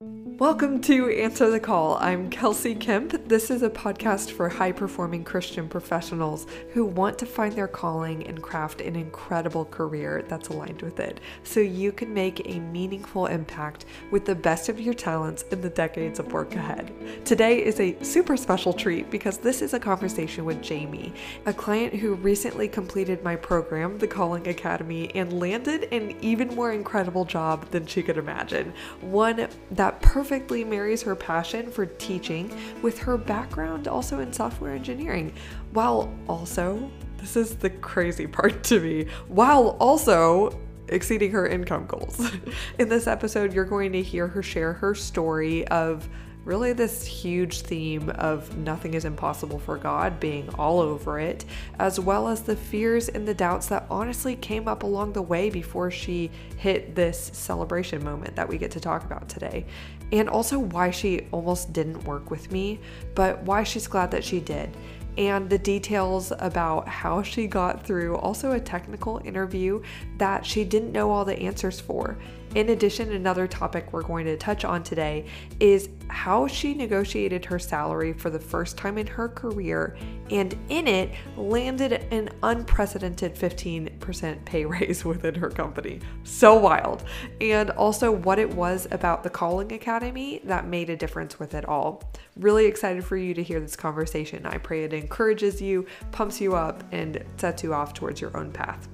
Welcome to Answer the Call. I'm Kelsey Kemp. This is a podcast for high-performing Christian professionals who want to find their calling and craft an incredible career that's aligned with it, so you can make a meaningful impact with the best of your talents in the decades of work ahead. Today is a super special treat because this is a conversation with Jamie, a client who recently completed my program, The Calling Academy, and landed an even more incredible job than she could imagine. One that perfectly marries her passion for teaching with her background also in software engineering, while also, this is the crazy part to me, while also exceeding her income goals. In this episode, you're going to hear her share her story of really this huge theme of nothing is impossible for God being all over it, as well as the fears and the doubts that honestly came up along the way before she hit this celebration moment that we get to talk about today. And also why she almost didn't work with me, but why she's glad that she did. And the details about how she got through also a technical interview that she didn't know all the answers for. In addition, another topic we're going to touch on today is how she negotiated her salary for the first time in her career, and in it landed an unprecedented 15% pay raise within her company. So wild. And also what it was about the Calling Academy that made a difference with it all. Really excited for you to hear this conversation. I pray it encourages you, pumps you up, and sets you off towards your own path.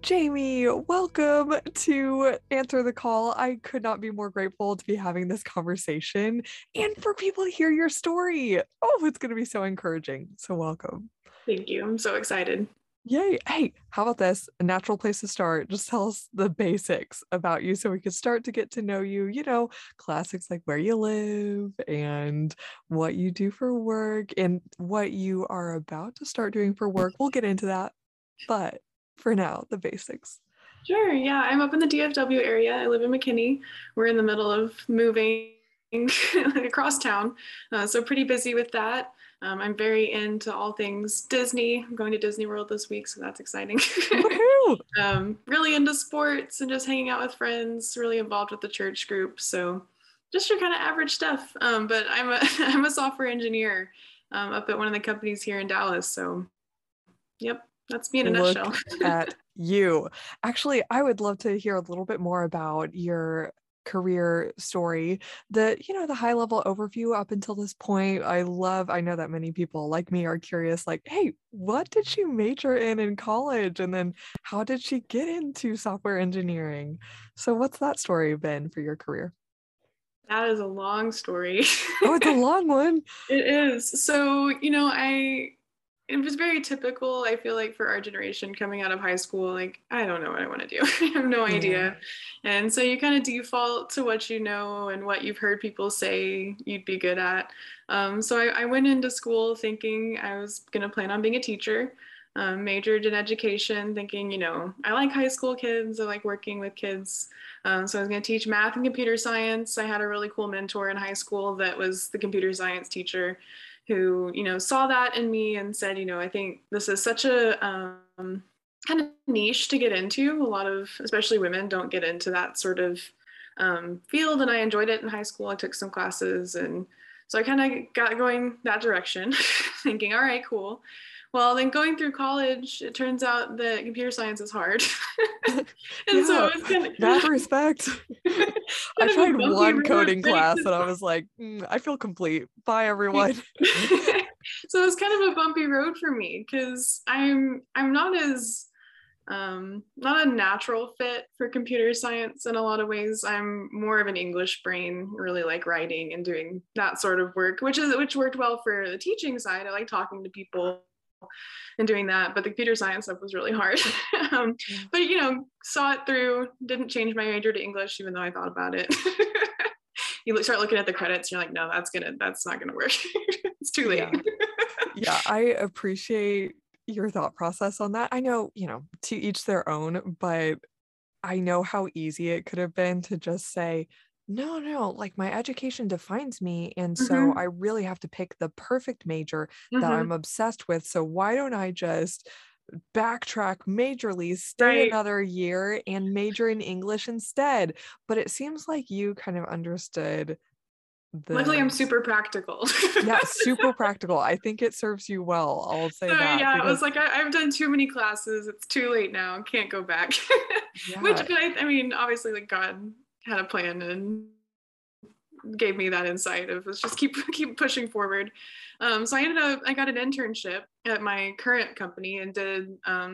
Jamie, welcome to Answer the Call. I could not be more grateful to be having this conversation and for people to hear your story. Oh, it's going to be so encouraging. So welcome. Thank you. I'm so excited. Yay. Hey, how about this? A natural place to start. Just tell us the basics about you so we can start to get to know you. You know, classics like where you live and what you do for work and what you are about to start doing for work. We'll get into that. But for now, the basics. Sure. Yeah. I'm up in the DFW area. I live in McKinney. We're in the middle of moving across town. So pretty busy with that. I'm very into all things Disney. I'm going to Disney World this week, so that's exciting. Really into sports and just hanging out with friends, really involved with the church group. So just your kind of average stuff. But I'm a software engineer up at one of the companies here in Dallas. So yep. That's me in a nutshell. At you. Actually, I would love to hear a little bit more about your career story, the high level overview up until this point. I know that many people like me are curious, like, hey, what did she major in college? And then how did she get into software engineering? So what's that story been for your career? That is a long story. Oh, it's a long one. It is. So, it was very typical, I feel like, for our generation coming out of high school, like, I don't know what I want to do. I have no idea. And so you kind of default to what you know and what you've heard people say you'd be good at. So I went into school thinking I was going to plan on being a teacher, majored in education, thinking, I like high school kids. I like working with kids. So I was going to teach math and computer science. I had a really cool mentor in high school that was the computer science teacher, who, saw that in me and said, I think this is such a kind of niche to get into. A lot of, especially women, don't get into that sort of field. And I enjoyed it in high school. I took some classes. And so I kind of got going that direction, thinking, all right, cool. Well, then going through college, it turns out that computer science is hard. And yeah, so it's kind of that respect. I tried one coding class and I was like, I feel complete. Bye, everyone. So it's kind of a bumpy road for me because I'm not as not a natural fit for computer science in a lot of ways. I'm more of an English brain, really like writing and doing that sort of work, which worked well for the teaching side. I like talking to people and doing that, but the computer science stuff was really hard. But saw it through, didn't change my major to English, even though I thought about it. You start looking at the credits, you're like, no, that's not gonna work. It's too late. Yeah, I appreciate your thought process on that. I know, to each their own, but I know how easy it could have been to just say, no, like my education defines me. And so I really have to pick the perfect major that I'm obsessed with. So why don't I just backtrack majorly, stay another year and major in English instead. But it seems like you kind of understood. Luckily, I'm super practical. Yeah, super practical. I think it serves you well. I'll say that. Yeah, because... I was like, I've done too many classes. It's too late now. Can't go back. Yeah. Which, I mean, obviously, like, God had a plan and gave me that insight of let's just keep pushing forward. So I got an internship at my current company and did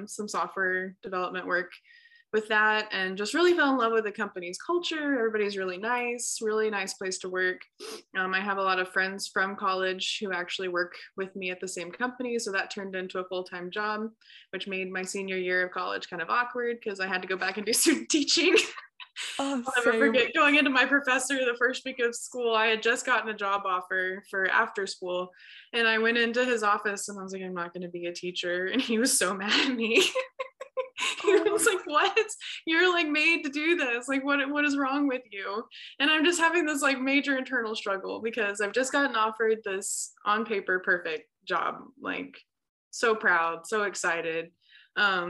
some software development work with that, and just really fell in love with the company's culture. Everybody's really nice place to work. I have a lot of friends from college who actually work with me at the same company. So that turned into a full-time job, which made my senior year of college kind of awkward because I had to go back and do student teaching. Oh, I'll never forget going into my professor the first week of school. I had just gotten a job offer for after school, and I went into his office and I was like, I'm not going to be a teacher. And he was so mad at me. He was like, what? You're like made to do this. Like, what is wrong with you? And I'm just having this like major internal struggle because I've just gotten offered this on paper perfect job. Like, so proud, so excited. But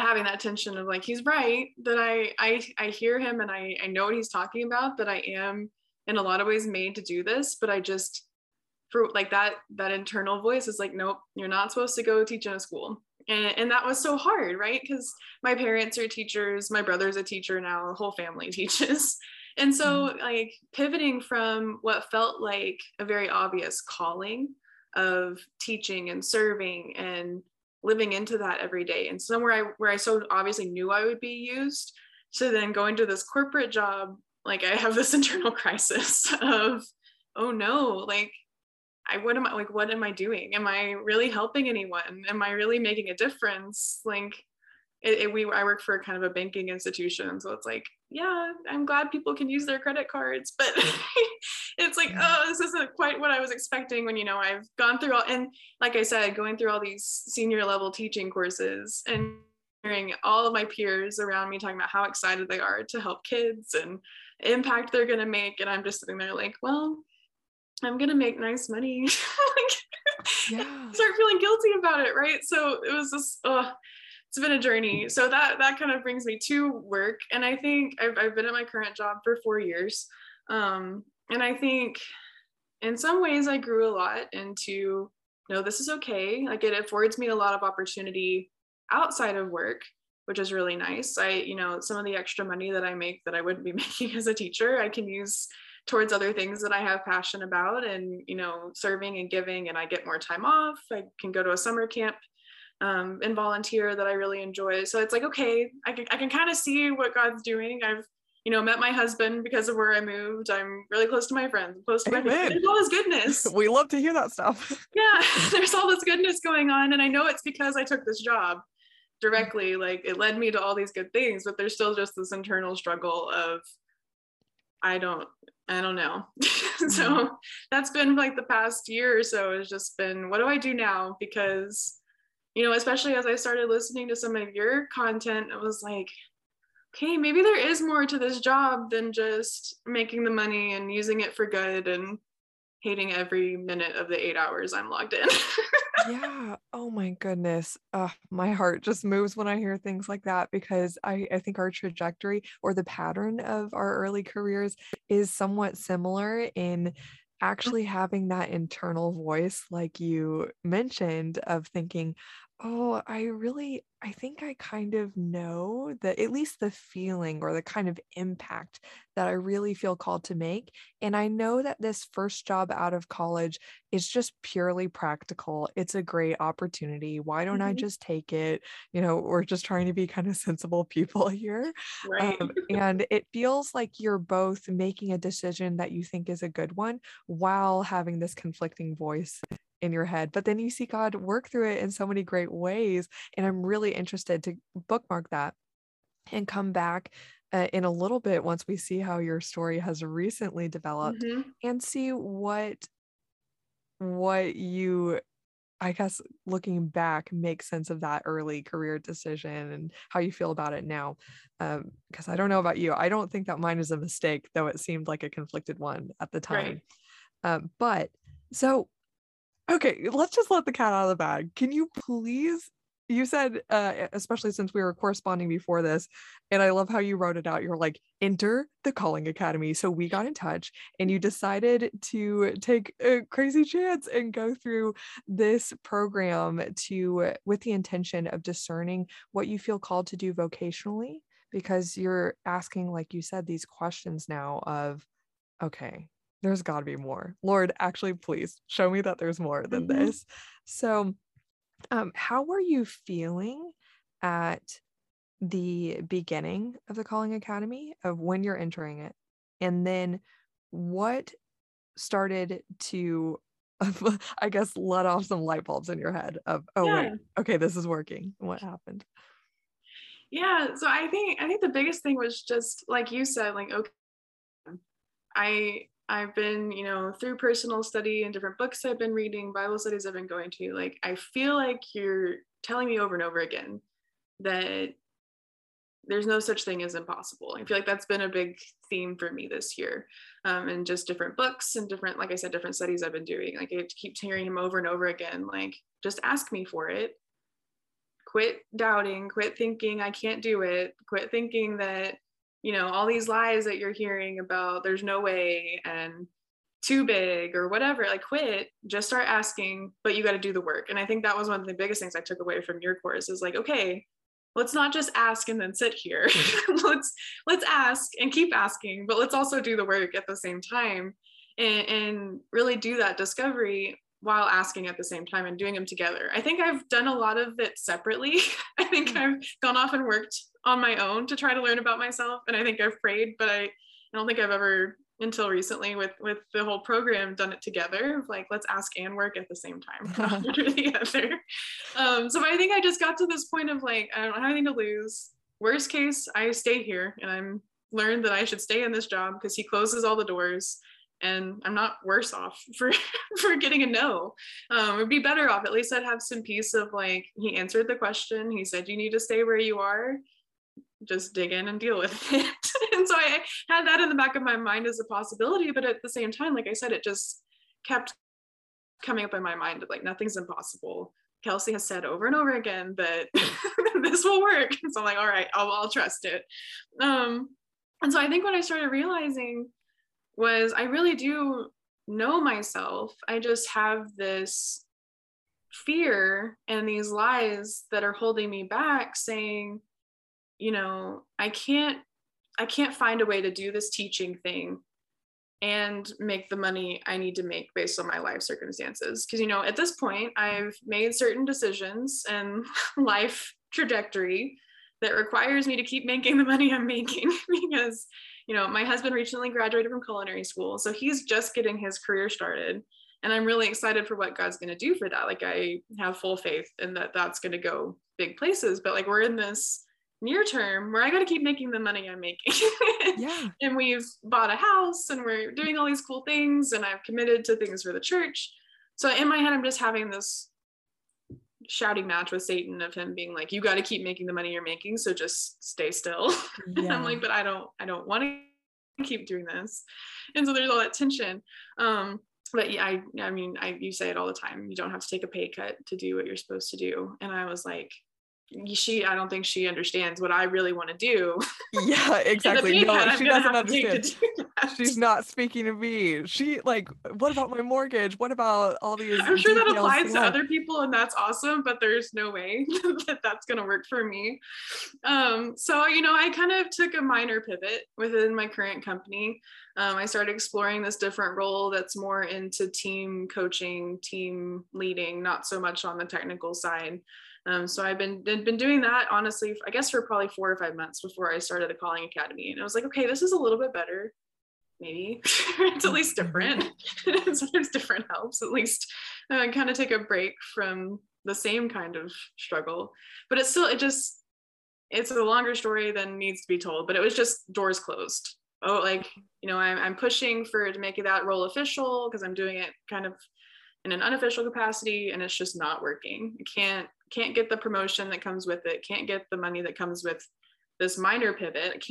having that tension of like, he's right, that I hear him and I know what he's talking about, that I am in a lot of ways made to do this, but I just, for like that internal voice is like, nope, you're not supposed to go teach in a school. And that was so hard, right? Because my parents are teachers, my brother's a teacher now, the whole family teaches. And so like pivoting from what felt like a very obvious calling of teaching and serving and living into that every day, and somewhere where I so obviously knew I would be used, so then going to this corporate job, like I have this internal crisis of, oh no, like what am I doing? Am I really helping anyone? Am I really making a difference? Like I work for kind of a banking institution. So it's like, yeah, I'm glad people can use their credit cards, but it's like, oh, this isn't quite what I was expecting when, you know, I've gone through all, and like I said, going through all these senior level teaching courses and hearing all of my peers around me talking about how excited they are to help kids and impact they're going to make. And I'm just sitting there like, well, I'm going to make nice money. Like, yeah. Start feeling guilty about it. Right. So it was this, it's been a journey. So that kind of brings me to work. And I think I've been at my current job for 4 years. And I think in some ways I grew a lot into, no, this is okay. Like it affords me a lot of opportunity outside of work, which is really nice. Some of the extra money that I make that I wouldn't be making as a teacher, I can use towards other things that I have passion about and, you know, serving and giving, and I get more time off. I can go to a summer camp and volunteer that I really enjoy. So it's like, okay, I can kind of see what God's doing. I've, you know, met my husband because of where I moved. I'm really close to my friends, close to my family. There's all this goodness. We love to hear that stuff. Yeah. There's all this goodness going on. And I know it's because I took this job directly. Like it led me to all these good things, but there's still just this internal struggle of, I don't know. So that's been like the past year or so. It's just been, what do I do now? Because, you know, especially as I started listening to some of your content, I was like, okay, maybe there is more to this job than just making the money and using it for good and hating every minute of the 8 hours I'm logged in. Yeah. Oh my goodness. My heart just moves when I hear things like that, because I think our trajectory or the pattern of our early careers is somewhat similar in actually having that internal voice, like you mentioned, of thinking, oh, I think I kind of know that, at least the feeling or the kind of impact that I really feel called to make. And I know that this first job out of college is just purely practical. It's a great opportunity. Why don't I just take it? You know, we're just trying to be kind of sensible people here. Right. And it feels like you're both making a decision that you think is a good one while having this conflicting voice in your head, but then you see God work through it in so many great ways. And I'm really interested to bookmark that and come back in a little bit once we see how your story has recently developed and see what you, I guess, looking back, make sense of that early career decision and how you feel about it now. Because I don't know about you, I don't think that mine is a mistake, though it seemed like a conflicted one at the time. Right. Okay, let's just let the cat out of the bag. Can you please You said, especially since we were corresponding before this, and I love how you wrote it out. You're like, enter the Calling Academy. So we got in touch and you decided to take a crazy chance and go through this program with the intention of discerning what you feel called to do vocationally, because you're asking, like you said, these questions now of, okay, there's got to be more. Lord, actually, please show me that there's more than this. So how were you feeling at the beginning of the Calling Academy, of when you're entering it? And then what started to, I guess, let off some light bulbs in your head of, oh, yeah, wait, okay, this is working. What happened? Yeah. So I think the biggest thing was just like you said, like, okay, I've been, you know, through personal study and different books I've been reading, Bible studies I've been going to, like, I feel like you're telling me over and over again that there's no such thing as impossible. I feel like that's been a big theme for me this year, and just different books and different, like I said, different studies I've been doing. Like, I keep hearing him over and over again, like, just ask me for it. Quit doubting, quit thinking I can't do it, quit thinking that, you know, all these lies that you're hearing about, there's no way and too big or whatever, like, quit, just start asking, but you got to do the work. And I think that was one of the biggest things I took away from your course is like, okay, let's not just ask and then sit here. let's ask and keep asking, but let's also do the work at the same time and really do that discovery while asking at the same time and doing them together. I think I've done a lot of it separately. I think I've gone off and worked on my own to try to learn about myself. And I think I've prayed, but I don't think I've ever, until recently with the whole program, done it together. Like, let's ask and work at the same time. Together. So I think I just got to this point of like, I don't have anything to lose. Worst case, I stay here and I'm learned that I should stay in this job because he closes all the doors and I'm not worse off for getting a no. It would be better off. At least I'd have some peace of like, he answered the question. He said, you need to stay where you are. Just dig in and deal with it. And so I had that in the back of my mind as a possibility, but at the same time, like I said, it just kept coming up in my mind of like, nothing's impossible. Kelsey has said over and over again that this will work. And so I'm like, all right, I'll trust it. And so I think what I started realizing was I really do know myself. I just have this fear and these lies that are holding me back saying, you know, I can't find a way to do this teaching thing and make the money I need to make based on my life circumstances. Because, you know, at this point, I've made certain decisions and life trajectory that requires me to keep making the money I'm making because, you know, my husband recently graduated from culinary school. So he's just getting his career started. And I'm really excited for what God's going to do for that. Like, I have full faith in that that's going to go big places. But like, we're in this near term where I got to keep making the money I'm making. Yeah. And we've bought a house and we're doing all these cool things and I've committed to things for the church. So in my head, I'm just having this shouting match with Satan of him being like, you got to keep making the money you're making. So just stay still. Yeah. And I'm like, but I don't want to keep doing this. And so there's all that tension. But yeah, I mean, you say it all the time. You don't have to take a pay cut to do what you're supposed to do. And I was like, I don't think she understands what I really want to do. Yeah, exactly. No, she doesn't understand. Do She's not speaking to me. She like, what about my mortgage? What about all these? I'm sure that applies to other people and that's awesome, but there's no way that that's going to work for me. So, you know, I kind of took a minor pivot within my current company. I started exploring this different role that's more into team coaching, team leading, not so much on the technical side. So I've been doing that, honestly, I guess for probably 4 or 5 months before I started the Calling Academy. And I was like, okay, this is a little bit better, maybe. It's at least different. Sometimes different helps, at least kind of take a break from the same kind of struggle. But it's still, it's a longer story than needs to be told, but it was just doors closed. Oh, like, you know, I'm pushing to make that role official because I'm doing it kind of in an unofficial capacity and it's just not working. I can't get the promotion that comes with it, can't get the money that comes with this minor pivot,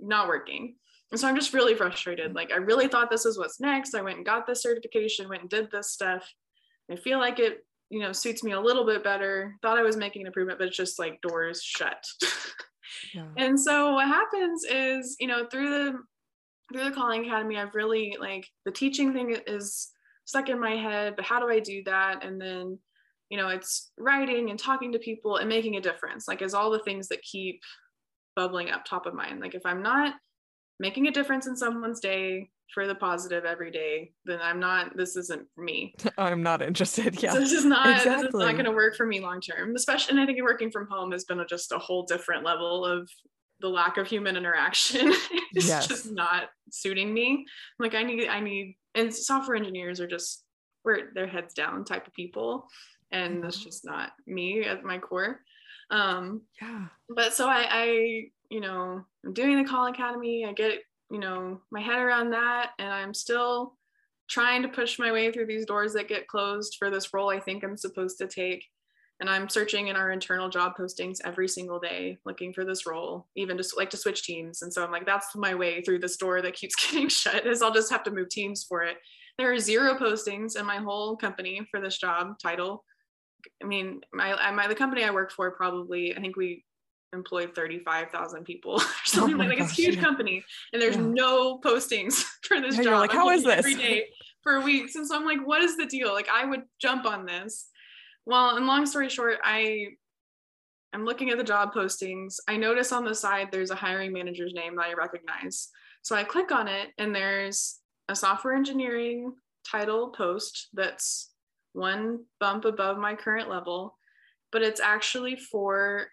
not working. And so I'm just really frustrated. Like, I really thought this is what's next. I went and got this certification, went and did this stuff. I feel like it you know, suits me a little bit better. Thought I was making an improvement, but it's just like doors shut. Yeah. And so what happens is, you know, through the Calling Academy, I've really, like, the teaching thing is stuck in my head, but how do I do that? And then, you know, it's writing and talking to people and making a difference, like, is all the things that keep bubbling up top of mind. Like, if I'm not making a difference in someone's day for the positive every day, then this isn't for me. I'm not interested. Yeah, so this is not going to work for me long-term, especially. And I think working from home has been just a whole different level of the lack of human interaction. It's yes. just not suiting me. Like, I need, and software engineers are just, we're their heads down type of people. And that's just not me at my core. Yeah. But so I I'm doing the Calling Academy. I get, you know, my head around that, and I'm still trying to push my way through these doors that get closed for this role I think I'm supposed to take. And I'm searching in our internal job postings every single day, looking for this role, even just like to switch teams. And so I'm like, that's my way through this door that keeps getting shut, is I'll just have to move teams for it. There are zero postings in my whole company for this job title. I mean, the company I work for, probably, I think we employed 35,000 people or something. It's a huge company, and there's no postings for this job. You're like, how is this? Every day for weeks. And so I'm like, what is the deal? Like, I would jump on this. Well, and long story short, I'm looking at the job postings. I notice on the side, there's a hiring manager's name that I recognize. So I click on it, and there's a software engineering title post that's one bump above my current level, but it's actually for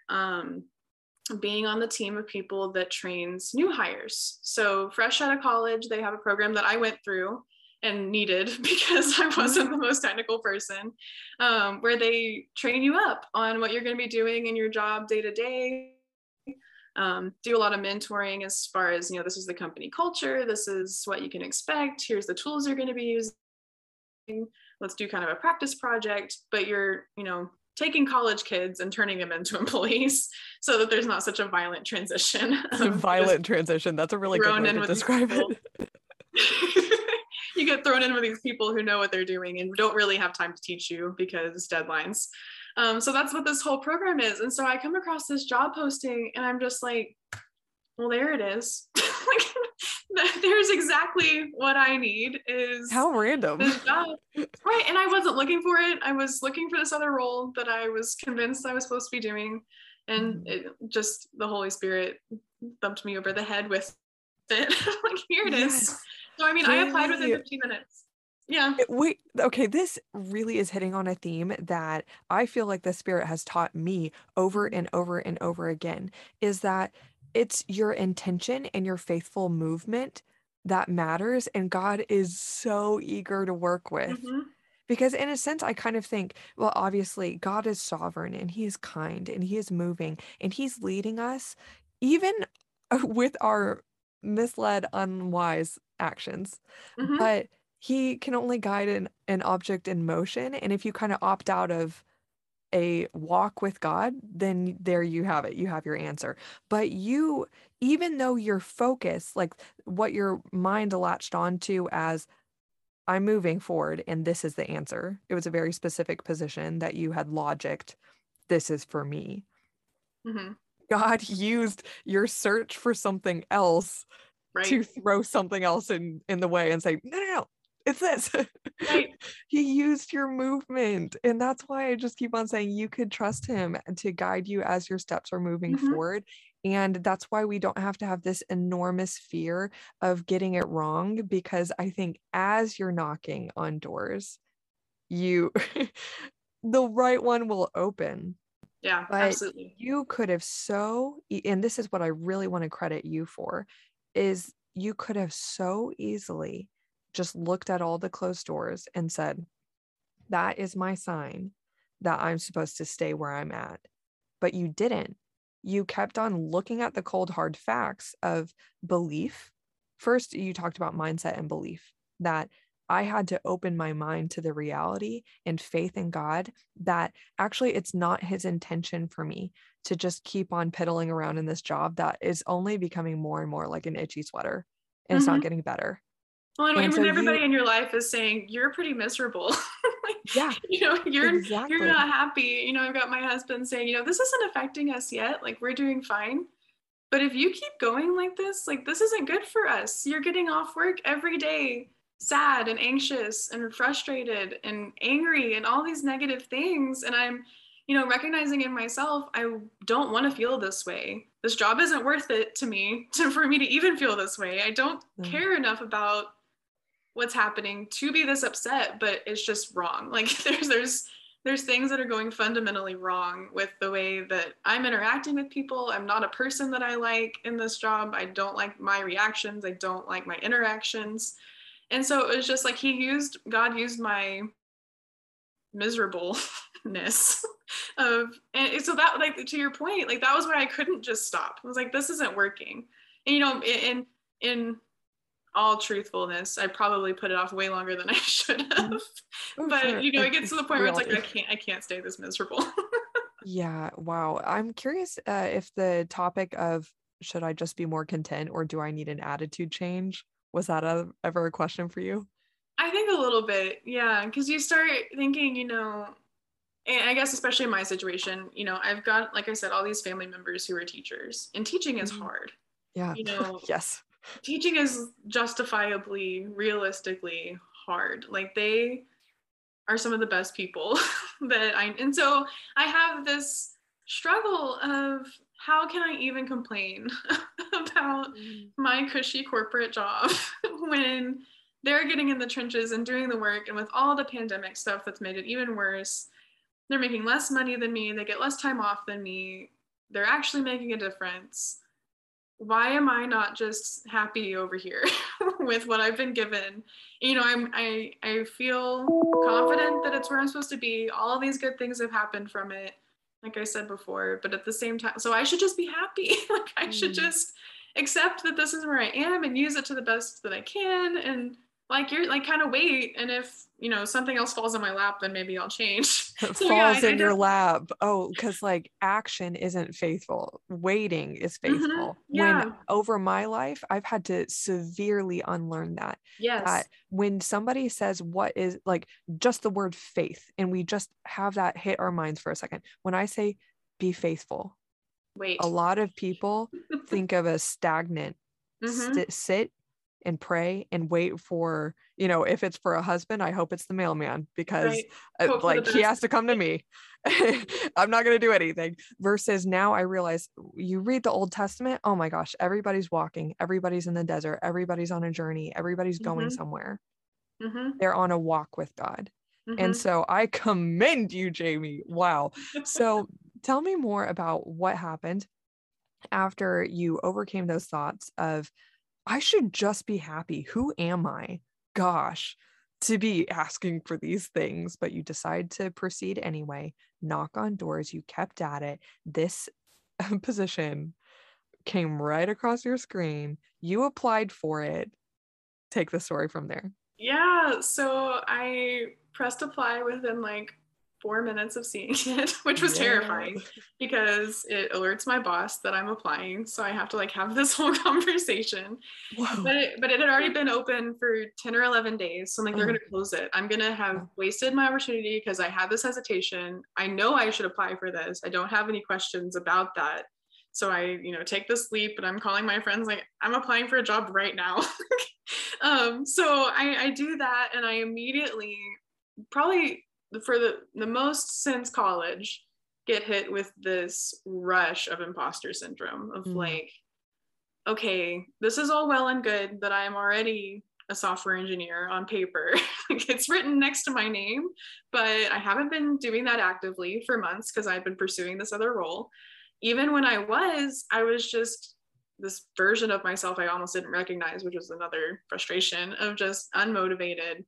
being on the team of people that trains new hires. So fresh out of college, they have a program that I went through and needed because I wasn't the most technical person, where they train you up on what you're going to be doing in your job day to day. Do a lot of mentoring as far as, you know, this is the company culture, this is what you can expect, here's the tools you're going to be using, let's do kind of a practice project. But you're, you know, taking college kids and turning them into employees so that there's not such a violent transition. It's a violent transition. That's a really good way to describe it. You get thrown in with these people who know what they're doing and don't really have time to teach you because deadlines. So that's what this whole program is. And so I come across this job posting, and I'm just like, well, there it is. There's exactly what I need, is how random. Right. And I wasn't looking for it. I was looking for this other role that I was convinced I was supposed to be doing. And it just, the Holy Spirit thumped me over the head with it. Like, here it yes. is. So, I mean, really? I applied within 15 minutes. Yeah. Wait, okay. This really is hitting on a theme that I feel like the Spirit has taught me over and over and over again, is that it's your intention and your faithful movement that matters. And God is so eager to work with. Mm-hmm. Because in a sense, I kind of think, well, obviously God is sovereign, and he is kind, and he is moving, and he's leading us even with our misled, unwise actions. Mm-hmm. But he can only guide an object in motion. And if you kind of opt out of a walk with God, then there you have it. You have your answer. But you, even though your focus, like what your mind latched onto as, I'm moving forward and this is the answer. It was a very specific position that you had logicked. This is for me. Mm-hmm. God used your search for something else right. to throw something else in the way and say, no, it's this. Right. He used your movement. And that's why I just keep on saying you could trust him to guide you as your steps are moving mm-hmm. forward. And that's why we don't have to have this enormous fear of getting it wrong, because I think as you're knocking on doors, you, the right one will open. Yeah, but absolutely. You could have and this is what I really want to credit you for, is you could have so easily just looked at all the closed doors and said, that is my sign that I'm supposed to stay where I'm at. But you didn't. You kept on looking at the cold, hard facts of belief. First, you talked about mindset and belief, that I had to open my mind to the reality and faith in God that actually it's not his intention for me to just keep on piddling around in this job that is only becoming more and more like an itchy sweater, and mm-hmm. it's not getting better. Well, and when everybody in your life is saying you're pretty miserable, like, yeah, you're not happy. You know, I've got my husband saying, you know, this isn't affecting us yet. Like, we're doing fine. But if you keep going like this isn't good for us. You're getting off work every day, sad and anxious and frustrated and angry and all these negative things. And I'm, you know, recognizing in myself, I don't want to feel this way. This job isn't worth it to me for me to even feel this way. I don't care enough about what's happening to be this upset, but it's just wrong. Like there's things that are going fundamentally wrong with the way that I'm interacting with people. I'm not a person that I like in this job. I don't like my reactions. I don't like my interactions. And so it was just like God used my miserableness and so that, like, to your point, like that was where I couldn't just stop. I was like, this isn't working. And, you know, in all truthfulness, I probably put it off way longer than I should have. But sure. You know, it gets to the point where it's like, I can't stay this miserable. Yeah. Wow. I'm curious if the topic of should I just be more content or do I need an attitude change? Was that ever a question for you? I think a little bit. Yeah. Cause you start thinking, you know, and I guess, especially in my situation, you know, I've got, like I said, all these family members who are teachers, and teaching is hard. Yeah. You know, yes. Teaching is justifiably, realistically hard. Like they are some of the best people and so I have this struggle of how can I even complain about my cushy corporate job when they're getting in the trenches and doing the work, and with all the pandemic stuff that's made it even worse, they're making less money than me, they get less time off than me, they're actually making a difference. Why am I not just happy over here with what I've been given? You know, I feel confident that it's where I'm supposed to be. All these good things have happened from it, like I said before, but at the same time, so I should just be happy. Like I should just accept that this is where I am and use it to the best that I can. And like, you're like, kind of wait. And if, you know, something else falls in my lap, then maybe I'll change. Your lap. Oh, because like action isn't faithful. Waiting is faithful. Mm-hmm. Yeah. When over my life, I've had to severely unlearn that. Yes. That when somebody says what is like just the word faith, and we just have that hit our minds for a second. When I say be faithful, wait. A lot of people think of a stagnant, sit and pray and wait for, you know, if it's for a husband, I hope it's the mailman, because like he has to come to me. I'm not going to do anything. Versus now I realize you read the Old Testament. Oh my gosh, everybody's walking. Everybody's in the desert. Everybody's on a journey. Everybody's going somewhere. Mm-hmm. They're on a walk with God. Mm-hmm. And so I commend you, Jamie. Wow. So tell me more about what happened after you overcame those thoughts of, I should just be happy. Who am I? Gosh, to be asking for these things, but you decide to proceed anyway, knock on doors. You kept at it. This position came right across your screen. You applied for it. Take the story from there. Yeah. So I pressed apply within like 4 minutes of seeing it, which was terrifying because it alerts my boss that I'm applying. So I have to like have this whole conversation, but it had already been open for 10 or 11 days. So I'm like, they're going to close it. I'm going to have wasted my opportunity because I had this hesitation. I know I should apply for this. I don't have any questions about that. So I, you know, take this leap, and I'm calling my friends, like, I'm applying for a job right now. So I do that. And I immediately probably for the most since college get hit with this rush of imposter syndrome of like, okay, this is all well and good that I'm already a software engineer on paper. It's written next to my name, but I haven't been doing that actively for months because I've been pursuing this other role. Even when I was just this version of myself I almost didn't recognize, which was another frustration of just unmotivated,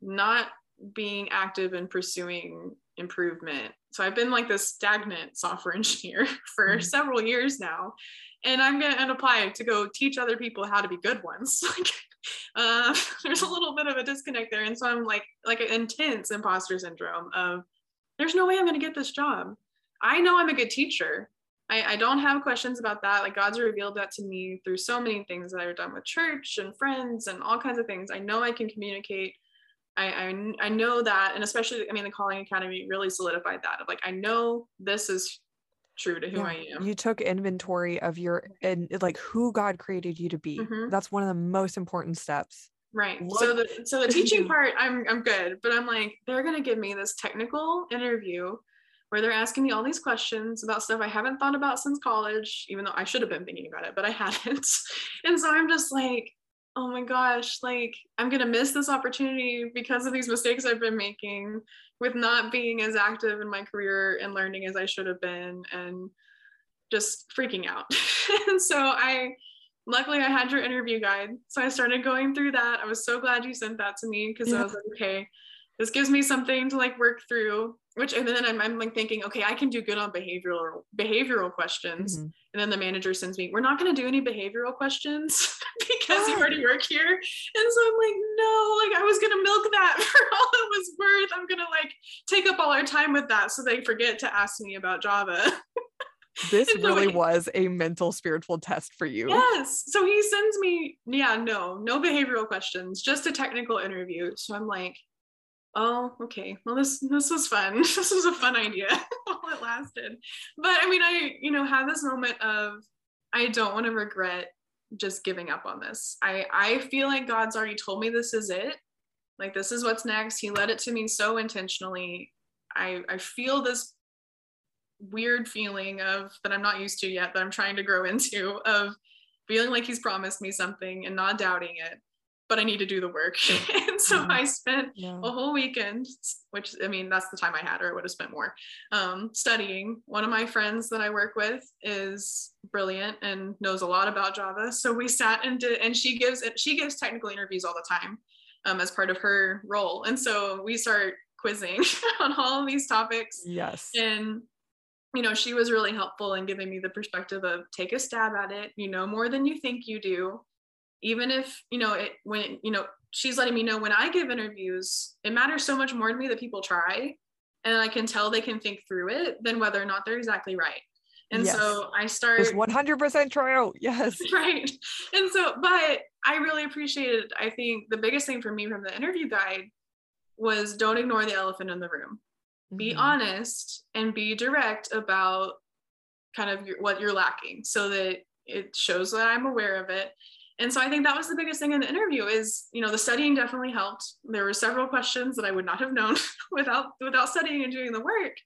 not being active and pursuing improvement. So I've been like this stagnant software engineer for several years now, and I'm going to apply to go teach other people how to be good ones. There's a little bit of a disconnect there. And so I'm like an intense imposter syndrome of there's no way I'm going to get this job. I know I'm a good teacher. I don't have questions about that. Like, God's revealed that to me through so many things that I've done with church and friends and all kinds of things. I know I can communicate. I know that. And especially, I mean, the Calling Academy really solidified that of like, I know this is true to who I am. You took inventory of your, and like who God created you to be. Mm-hmm. That's one of the most important steps. Right. What? So the teaching part, I'm good, but I'm like, they're going to give me this technical interview where they're asking me all these questions about stuff I haven't thought about since college, even though I should have been thinking about it, but I hadn't. And so I'm just like, oh my gosh, like I'm going to miss this opportunity because of these mistakes I've been making with not being as active in my career and learning as I should have been, and just freaking out. And so luckily I had your interview guide. So I started going through that. I was so glad you sent that to me, because I was like, okay, this gives me something to like work through, and then I'm like thinking, okay, I can do good on behavioral questions. Mm-hmm. And then the manager sends me, we're not going to do any behavioral questions because you already work here. And so I'm like, no, like I was going to milk that for all it was worth. I'm going to like take up all our time with that so they forget to ask me about Java. This really was a mental spiritual test for you. Yes. So he sends me, no behavioral questions, just a technical interview. So I'm like, oh, okay. Well, this was fun. This was a fun idea while it lasted. But I mean, I had this moment of, I don't want to regret just giving up on this. I feel like God's already told me this is it. Like, this is what's next. He led it to me so intentionally. I feel this weird feeling of that I'm not used to yet, that I'm trying to grow into, of feeling like he's promised me something and not doubting it, but I need to do the work. And so I spent a whole weekend, which, I mean, that's the time I had, or I would have spent more, studying. One of my friends that I work with is brilliant and knows a lot about Java. So we sat and she gives technical interviews all the time, as part of her role. And so we start quizzing on all of these topics. Yes. And, she was really helpful in giving me the perspective of, take a stab at it, more than you think you do. Even if, she's letting me know, when I give interviews, it matters so much more to me that people try, and I can tell they can think through it than whether or not they're exactly right. And so I start. It's 100% true. Yes. Right. And so, but I really appreciated, I think the biggest thing for me from the interview guide was, don't ignore the elephant in the room. Mm-hmm. Be honest and be direct about kind of what you're lacking, so that it shows that I'm aware of it. And so I think that was the biggest thing in the interview is, the studying definitely helped. There were several questions that I would not have known without studying and doing the work.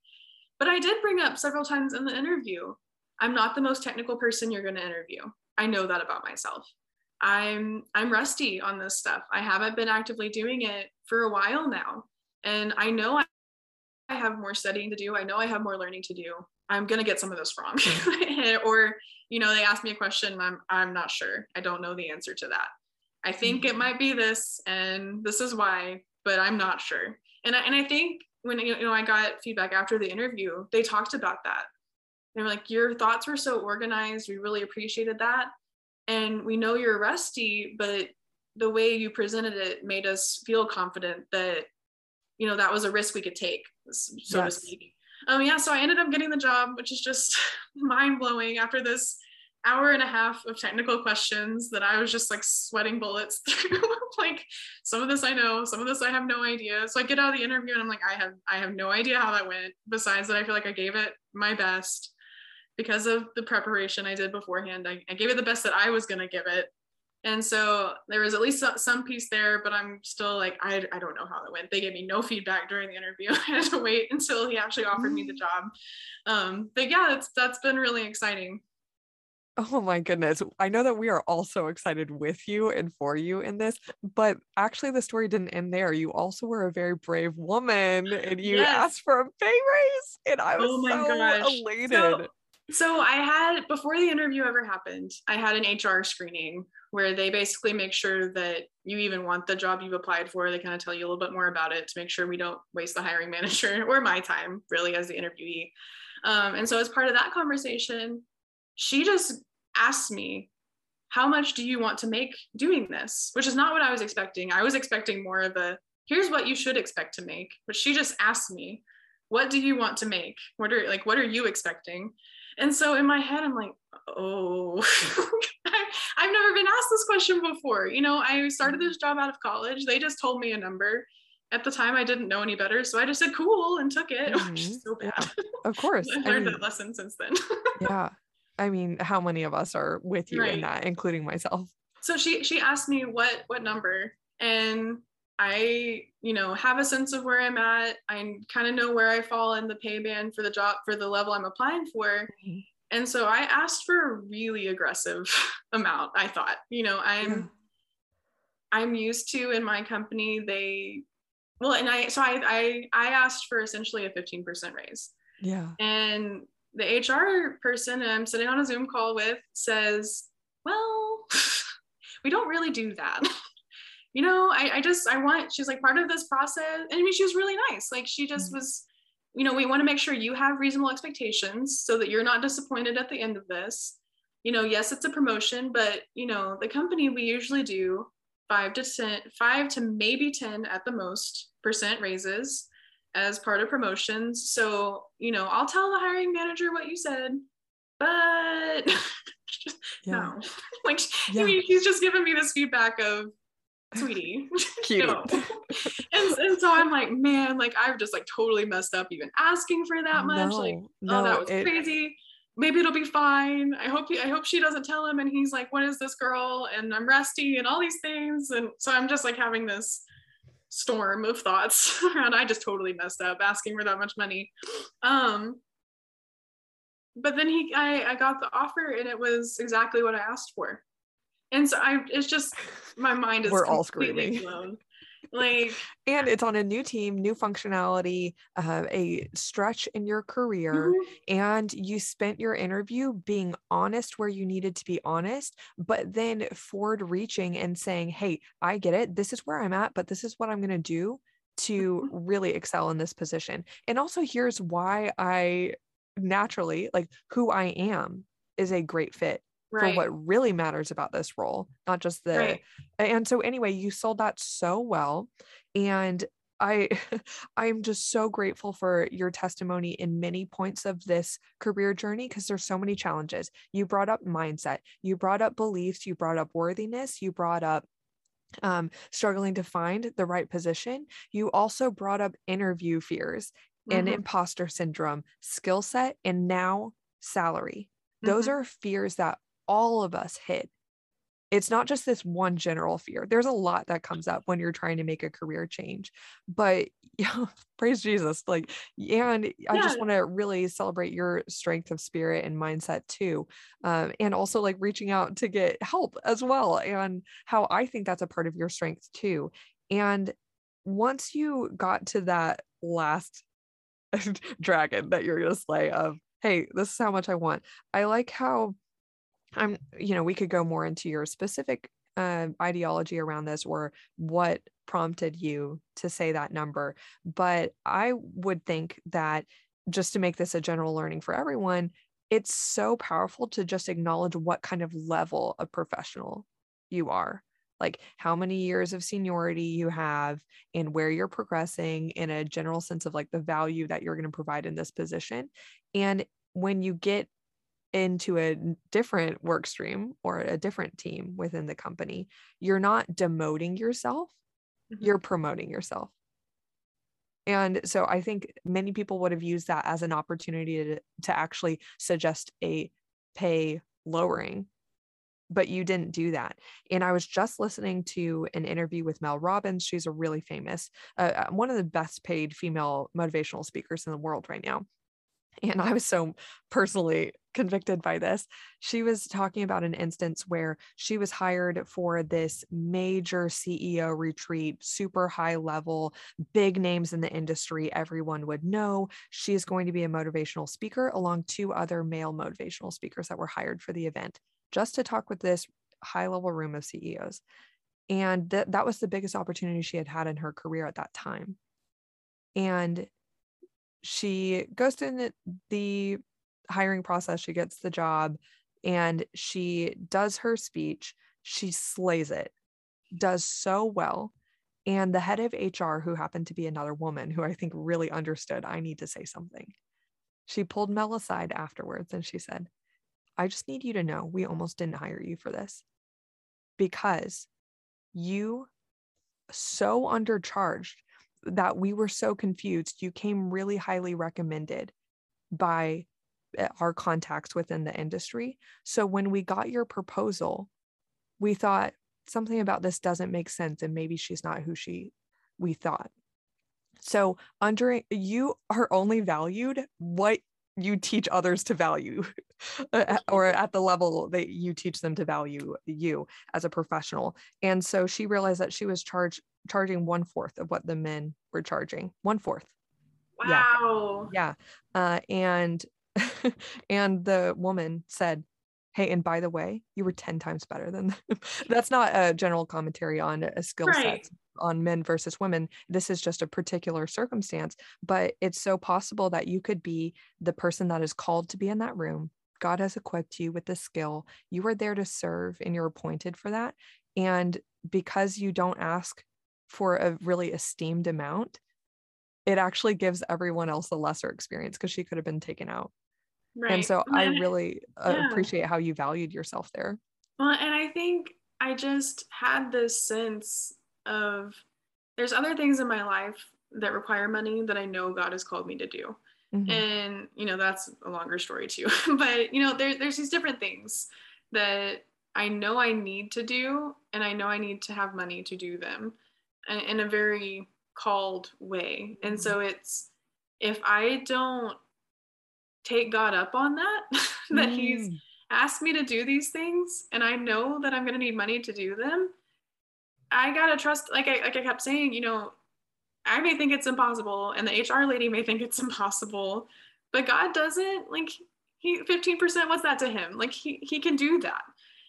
But I did bring up several times in the interview, I'm not the most technical person you're going to interview. I know that about myself. I'm rusty on this stuff. I haven't been actively doing it for a while now. And I know I have more studying to do. I know I have more learning to do. I'm going to get some of this wrong. Or, they asked me a question and I'm not sure. I don't know the answer to that. I think it might be this, and this is why, but I'm not sure. And I think when, I got feedback after the interview, they talked about that. They were like, your thoughts were so organized. We really appreciated that. And we know you're rusty, but the way you presented it made us feel confident that, that was a risk we could take, so to speak. So I ended up getting the job, which is just mind blowing after this hour and a half of technical questions that I was just like sweating bullets through. Like, some of this I know, some of this I have no idea. So I get out of the interview and I'm like, I have no idea how that went, besides that I feel like I gave it my best because of the preparation I did beforehand. I gave it the best that I was going to give it. And so there was at least some piece there, but I'm still like, I don't know how that went. They gave me no feedback during the interview. I had to wait until he actually offered me the job. But yeah, that's been really exciting. Oh my goodness. I know that we are all so excited with you and for you in this, but actually the story didn't end there. You also were a very brave woman, and you asked for a pay raise, and I was elated. So I had, before the interview ever happened, I had an HR screening where they basically make sure that you even want the job you've applied for. They kind of tell you a little bit more about it to make sure we don't waste the hiring manager or my time really as the interviewee. And so as part of that conversation, she just asked me, how much do you want to make doing this? Which is not what I was expecting. I was expecting more of a, here's what you should expect to make. But she just asked me, what do you want to make? What are you expecting? And so in my head, I'm like, oh, I've never been asked this question before. You know, I started this job out of college. They just told me a number. At the time, I didn't know any better, so I just said cool and took it. Mm-hmm. Which is so bad. Yeah, of course. I learned that lesson since then. Yeah. I mean, how many of us are with you right in that, including myself? So she asked me what number, and I, you know, have a sense of where I'm at. I kind of know where I fall in the pay band for the job, for the level I'm applying for. Mm-hmm. And so I asked for a really aggressive amount. I thought, you know, I'm used to in my company, I asked for essentially a 15% raise. Yeah. And the HR person I'm sitting on a Zoom call with says, well, we don't really do that. You know, she's like, part of this process. And I mean, she was really nice. Like, she just was, you know, we want to make sure you have reasonable expectations so that you're not disappointed at the end of this. You know, yes, it's a promotion, but you know, the company, we usually do 5 to maybe 10 at the most % raises as part of promotions. So, you know, I'll tell the hiring manager what you said, but no, like, yeah. I mean, he's just giving me this feedback of, sweetie, no. And so I'm like, man, like, I've just like totally messed up even asking for that much. No, like, no, oh, that was crazy. Maybe it'll be fine. I hope she doesn't tell him. And he's like, what is this girl? And I'm rusty and all these things. And so I'm just like having this storm of thoughts around, I just totally messed up asking for that much money. But then I got the offer, and it was exactly what I asked for. And so it's just, my mind is we're all screaming blown. Like, and it's on a new team, new functionality, a stretch in your career, mm-hmm. and you spent your interview being honest where you needed to be honest, but then forward reaching and saying, hey, I get it. This is where I'm at, but this is what I'm going to do to really excel in this position. And also, here's why I naturally, like, who I am is a great fit. Right. For what really matters about this role, not just the, right. And so anyway, you sold that so well. And I'm just so grateful for your testimony in many points of this career journey, because there's so many challenges. You brought up mindset, you brought up beliefs, you brought up worthiness, you brought up struggling to find the right position. You also brought up interview fears, mm-hmm. and imposter syndrome, skill set, and now salary. Mm-hmm. Those are fears that all of us hit. It's not just this one general fear. There's a lot that comes up when you're trying to make a career change, but yeah, praise Jesus. Like, and yeah. I just want to really celebrate your strength of spirit and mindset too. And also, like, reaching out to get help as well, and how I think that's a part of your strength too. And once you got to that last dragon that you're going to slay of, hey, this is how much I want. I like how we could go more into your specific ideology around this, or what prompted you to say that number. But I would think that, just to make this a general learning for everyone, it's so powerful to just acknowledge what kind of level of professional you are, like how many years of seniority you have and where you're progressing in a general sense of like the value that you're going to provide in this position. And when you get into a different work stream or a different team within the company, you're not demoting yourself, mm-hmm. you're promoting yourself. And so I think many people would have used that as an opportunity to actually suggest a pay lowering, but you didn't do that. And I was just listening to an interview with Mel Robbins. She's a really famous, one of the best paid female motivational speakers in the world right now. And I was so personally convicted by this. She was talking about an instance where she was hired for this major CEO retreat, super high level, big names in the industry. Everyone would know. She is going to be a motivational speaker along 2 other male motivational speakers that were hired for the event, just to talk with this high level room of CEOs. And that was the biggest opportunity she had in her career at that time. And she goes through the hiring process. She gets the job and she does her speech. She slays it, does so well. And the head of HR, who happened to be another woman who I think really understood, I need to say something, She pulled Mel aside afterwards and she said, I just need you to know we almost didn't hire you for this because you so undercharged that we were so confused. You came really highly recommended by our contacts within the industry. So when we got your proposal, we thought something about this doesn't make sense and maybe she's not who we thought. So you are only valued what you teach others to value or at the level that you teach them to value you as a professional. And so she realized that she was charging 1/4 of what the men were charging. 1/4. Wow. Yeah. And the woman said, hey, and by the way, you were 10 times better than them. That's not a general commentary on a skill set on men versus women. This is just a particular circumstance, but it's so possible that you could be the person that is called to be in that room. God has equipped you with the skill. You are there to serve and you're appointed for that. And because you don't ask for a really esteemed amount, it actually gives everyone else a lesser experience because she could have been taken out. Right. And so I really appreciate how you valued yourself there. Well, and I think I just had this sense of there's other things in my life that require money that I know God has called me to do. Mm-hmm. And, you know, that's a longer story too, but you know, there's these different things that I know I need to do. And I know I need to have money to do them in a very called way. Mm-hmm. And so it's, if I don't take God up on that, that he's asked me to do these things. And I know that I'm going to need money to do them. I got to trust, like I kept saying, you know, I may think it's impossible and the HR lady may think it's impossible, but God doesn't. Like he, 15%, what's that to him? Like he can do that.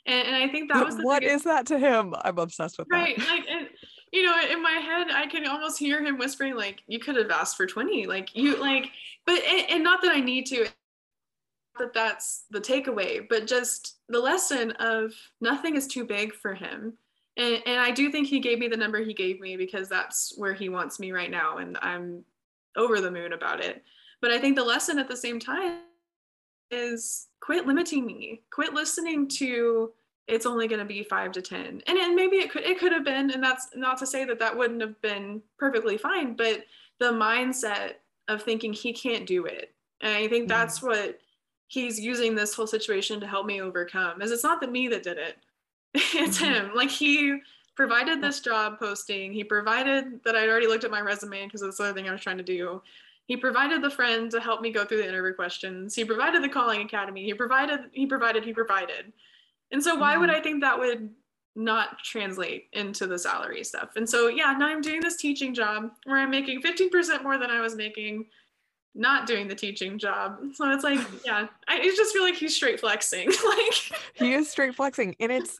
And I think that was the what biggest, is that to him? I'm obsessed with that. Right. Like, and, you know, in my head, I can almost hear him whispering, like, you could have asked for 20, but, and not that I need to, that that's the takeaway, but just the lesson of nothing is too big for him. And I do think he gave me the number he gave me because that's where he wants me right now. And I'm over the moon about it. But I think the lesson at the same time is quit limiting me, quit listening to it's only going to be 5 to 10. And maybe it could have been, and that's not to say that that wouldn't have been perfectly fine, but the mindset of thinking he can't do it. And I think that's what he's using this whole situation to help me overcome is it's not the me that did it. It's him. Like he provided this job posting. He provided that I'd already looked at my resume because that's the other thing I was trying to do. He provided the friend to help me go through the interview questions. He provided the Calling Academy. He provided. And so why would I think that would not translate into the salary stuff? And so, now I'm doing this teaching job where I'm making 15% more than I was making not doing the teaching job. So it's like, I just feel like he's straight flexing. Like he is straight flexing. And it's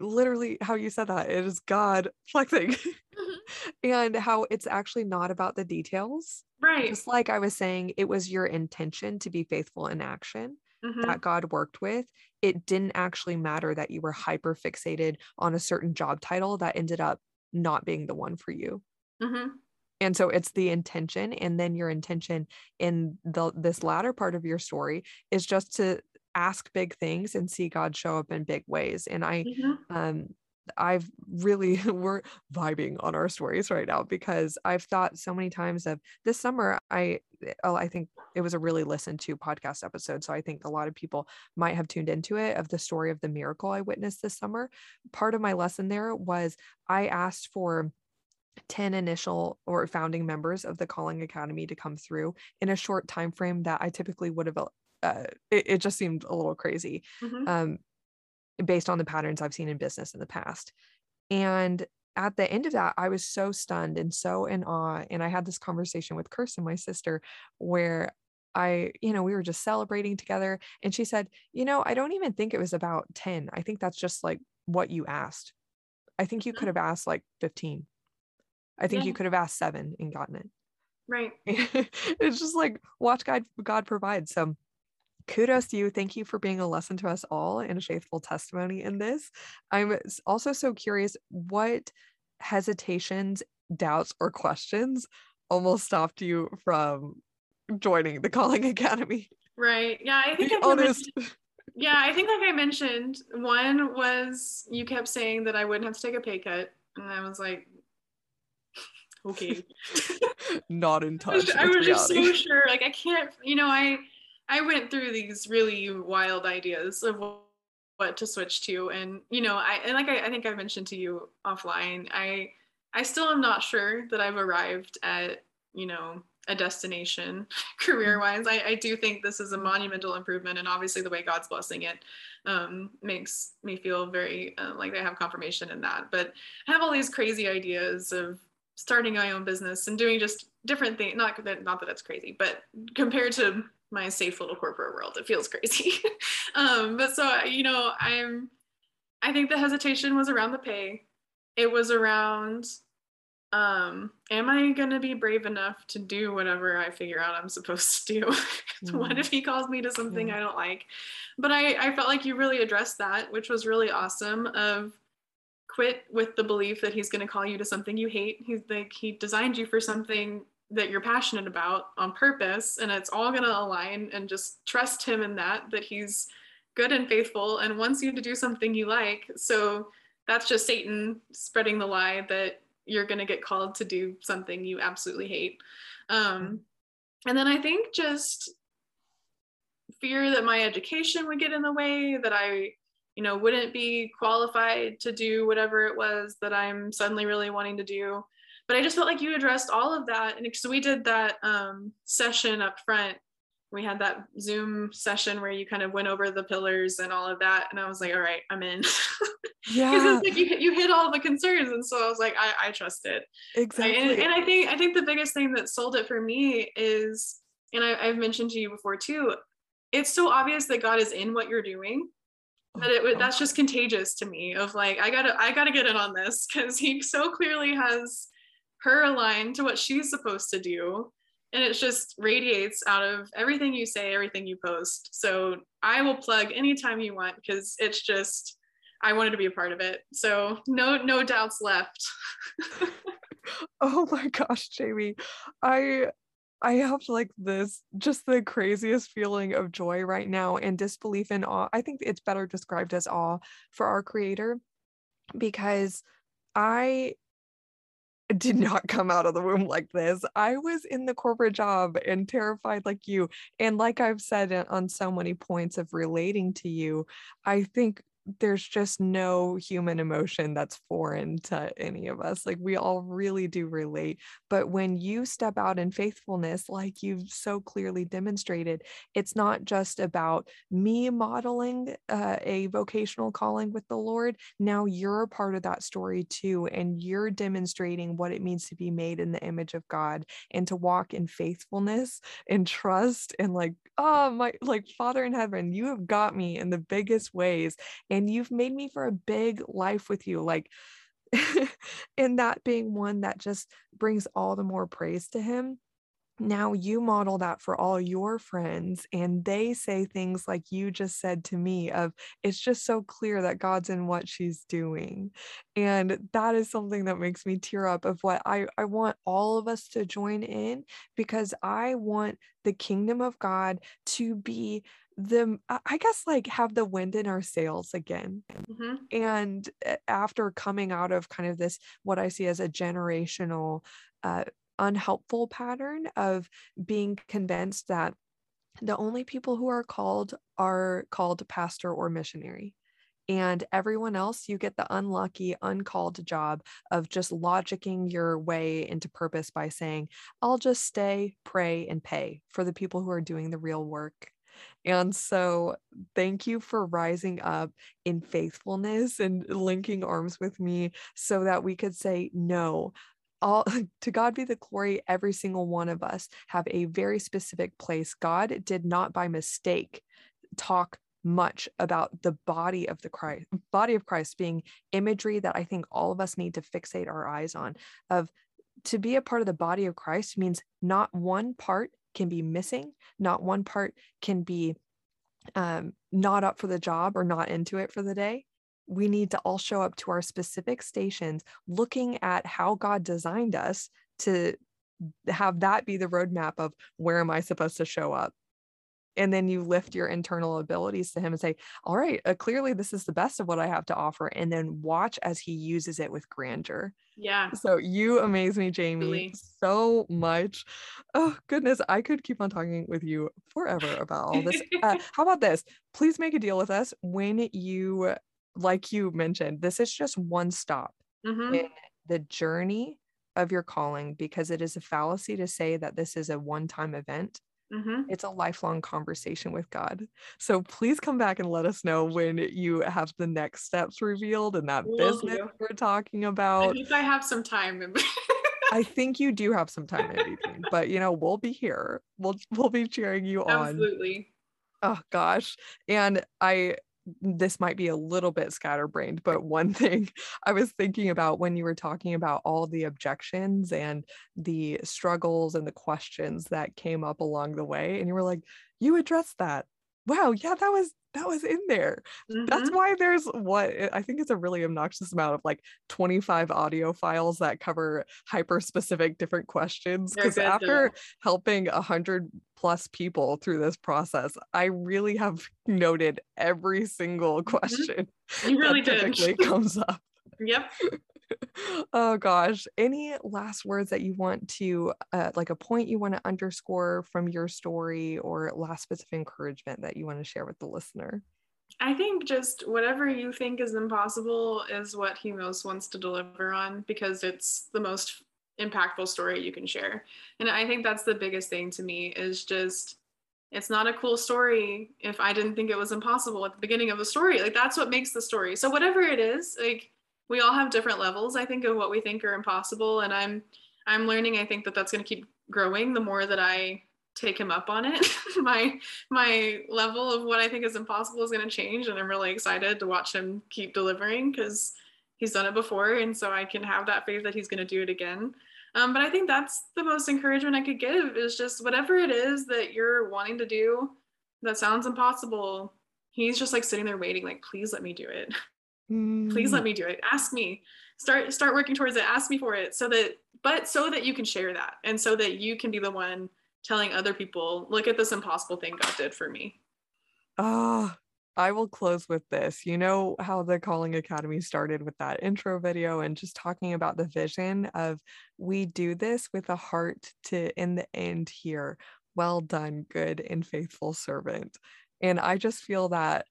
literally how you said that. It is God flexing. Mm-hmm. And how it's actually not about the details. Right. Just like I was saying, it was your intention to be faithful in action. Mm-hmm. That God worked with. It didn't actually matter that you were hyper fixated on a certain job title that ended up not being the one for you. Mm-hmm. And so it's the intention. And then your intention in this latter part of your story is just to ask big things and see God show up in big ways. And we're vibing on our stories right now because I've thought so many times of this summer. I think it was a really listened to podcast episode. So I think a lot of people might have tuned into it of the story of the miracle I witnessed this summer. Part of my lesson there was I asked for 10 initial or founding members of the Calling Academy to come through in a short time frame that I typically would have, it just seemed a little crazy. Mm-hmm. Based on the patterns I've seen in business in the past. And at the end of that, I was so stunned and so in awe. And I had this conversation with Kirsten, my sister, where we were just celebrating together. And she said, I don't even think it was about 10. I think that's just like what you asked. I think you could have asked like 15. I think you could have asked 7 and gotten it. Right. It's just like, watch God provide some. Kudos to you. Thank you for being a lesson to us all and a faithful testimony in this. I'm also so curious what hesitations, doubts, or questions almost stopped you from joining the Calling Academy. Right. Yeah. I think I mentioned one was you kept saying that I wouldn't have to take a pay cut. And I was like, okay. Not in touch. I was just so sure. Like, I can't, I went through these really wild ideas of what to switch to. And, I think I mentioned to you offline, I still am not sure that I've arrived at, a destination career-wise. I do think this is a monumental improvement, and obviously the way God's blessing it makes me feel very like I have confirmation in that. But I have all these crazy ideas of starting my own business and doing just different things. Not that it's crazy, but compared to my safe little corporate world, it feels crazy. But so, I think the hesitation was around the pay. It was around, am I going to be brave enough to do whatever I figure out I'm supposed to do? What if he calls me to something I don't like? But I felt like you really addressed that, which was really awesome, of quit with the belief that he's going to call you to something you hate. He's like, he designed you for something that you're passionate about on purpose, and it's all going to align, and just trust him in that he's good and faithful and wants you to do something you like. So that's just Satan spreading the lie that you're going to get called to do something you absolutely hate. And then I think just fear that my education would get in the way, that I, wouldn't be qualified to do whatever it was that I'm suddenly really wanting to do. But I just felt like you addressed all of that. And so we did that session up front. We had that Zoom session where you kind of went over the pillars and all of that. And I was like, all right, I'm in. Yeah. Because like you hit all the concerns. And so I was like, I trust it. Exactly. Right? And I think the biggest thing that sold it for me is, and I've mentioned to you before too, it's so obvious that God is in what you're doing. But that's just contagious to me, of like, I gotta get in on this, because he so clearly has her aligned to what she's supposed to do. And it just radiates out of everything you say, everything you post. So I will plug anytime you want, because it's just, I wanted to be a part of it. So no doubts left. Oh my gosh, Jamie. I have like this, just the craziest feeling of joy right now, and disbelief and awe. I think it's better described as awe for our creator, because I did not come out of the womb like this. I was in the corporate job and terrified like you. And like I've said on so many points of relating to you, I think there's just no human emotion that's foreign to any of us. Like, we all really do relate. But when you step out in faithfulness, like you've so clearly demonstrated, it's not just about me modeling a vocational calling with the Lord. Now you're a part of that story too. And you're demonstrating what it means to be made in the image of God, and to walk in faithfulness and trust, and like, oh my, like, Father in heaven, you have got me in the biggest ways. And you've made me for a big life with you. Like, and that being one that just brings all the more praise to him. Now you model that for all your friends, and they say things like you just said to me, of it's just so clear that God's in what she's doing. And that is something that makes me tear up, of what I want all of us to join in, because I want the kingdom of God to be have the wind in our sails again. Mm-hmm. And after coming out of kind of this, what I see as a generational unhelpful pattern of being convinced that the only people who are called pastor or missionary, and everyone else, you get the unlucky, uncalled job of just logicking your way into purpose by saying, I'll just stay, pray, and pay for the people who are doing the real work. And so thank you for rising up in faithfulness and linking arms with me, so that we could say, no, all to God be the glory. Every single one of us have a very specific place. God did not by mistake talk much about the body of Christ being imagery that I think all of us need to fixate our eyes on. Of to be a part of the body of Christ means not one part can be missing, not one part can be not up for the job or not into it for the day. We need to all show up to our specific stations, looking at how God designed us to have that be the roadmap of where am I supposed to show up? And then you lift your internal abilities to him and say, all right, clearly this is the best of what I have to offer. And then watch as he uses it with grandeur. Yeah. So you amaze me, Jamie, really? So much. Oh, goodness. I could keep on talking with you forever about all this. How about this? Please make a deal with us. When you, like you mentioned, this is just one stop in the journey of your calling, because it is a fallacy to say that this is a one-time event. It's a lifelong conversation with God. So please come back and let us know when you have the next steps revealed and that business we're talking about. I think I have some time. I think you do have some time, everything, but you know, we'll be here. We'll be cheering you on. Absolutely. Oh gosh. And this might be a little bit scatterbrained, but one thing I was thinking about when you were talking about all the objections and the struggles and the questions that came up along the way, and you were like, you addressed that. Wow. Yeah, that was in there. That's why there's I think it's a really obnoxious amount of like 25 audio files that cover hyper specific different questions. Because after helping 100+ people through this process, I really have noted every single question. You really did. Comes up. Yep. Oh gosh. Any last words that you want to, like a point you want to underscore from your story, or last bits of encouragement that you want to share with the listener? I think just whatever you think is impossible is what He most wants to deliver on, because it's the most impactful story you can share. And I think that's the biggest thing to me is just, it's not a cool story if I didn't think it was impossible at the beginning of the story. Like, that's what makes the story. So whatever it is, like, we all have different levels, I think, of what we think are impossible. And I'm learning, I think, that that's going to keep growing the more that I take Him up on it. My level of what I think is impossible is going to change. And I'm really excited to watch Him keep delivering, because He's done it before. And so I can have that faith that He's going to do it again. But I think that's the most encouragement I could give, is just whatever it is that you're wanting to do that sounds impossible, He's just like sitting there waiting, like, please let me do it. Please let me do it. Ask me, start working towards it. Ask me for it so that you can share that. And so that you can be the one telling other people, look at this impossible thing God did for me. I will close with this. You know how the Calling Academy started with that intro video and just talking about the vision of, we do this with a heart to, in the end, hear, well done, good and faithful servant. And I just feel that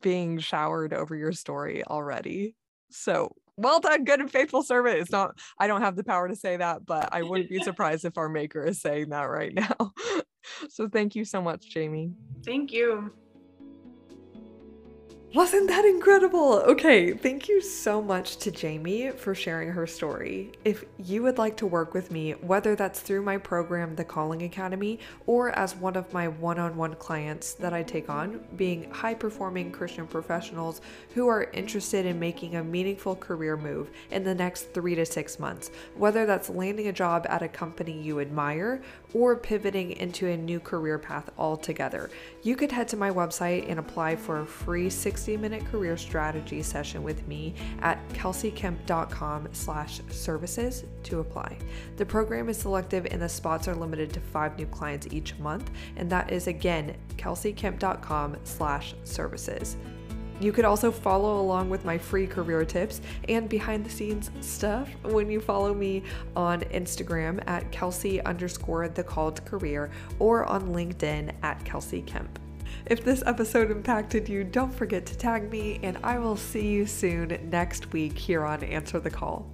being showered over your story already. So well done, good and faithful servant. It's not, I don't have the power to say that, but I wouldn't be surprised if our Maker is saying that right now. So thank you so much, Jamie. Thank you. Wasn't that incredible? Okay, thank you so much to Jamie for sharing her story. If you would like to work with me, whether that's through my program, The Calling Academy, or as one of my one-on-one clients that I take on, being high-performing Christian professionals who are interested in making a meaningful career move in the next 3 to 6 months, whether that's landing a job at a company you admire or pivoting into a new career path altogether, you could head to my website and apply for a free 60-minute career strategy session with me at kelseykemp.com/services to apply. The program is selective and the spots are limited to 5 new clients each month, and that is again kelseykemp.com/services. You could also follow along with my free career tips and behind the scenes stuff when you follow me on Instagram at Kelsey_thecalledcareer or on LinkedIn at Kelsey Kemp. If this episode impacted you, don't forget to tag me, and I will see you soon next week here on Answer the Call.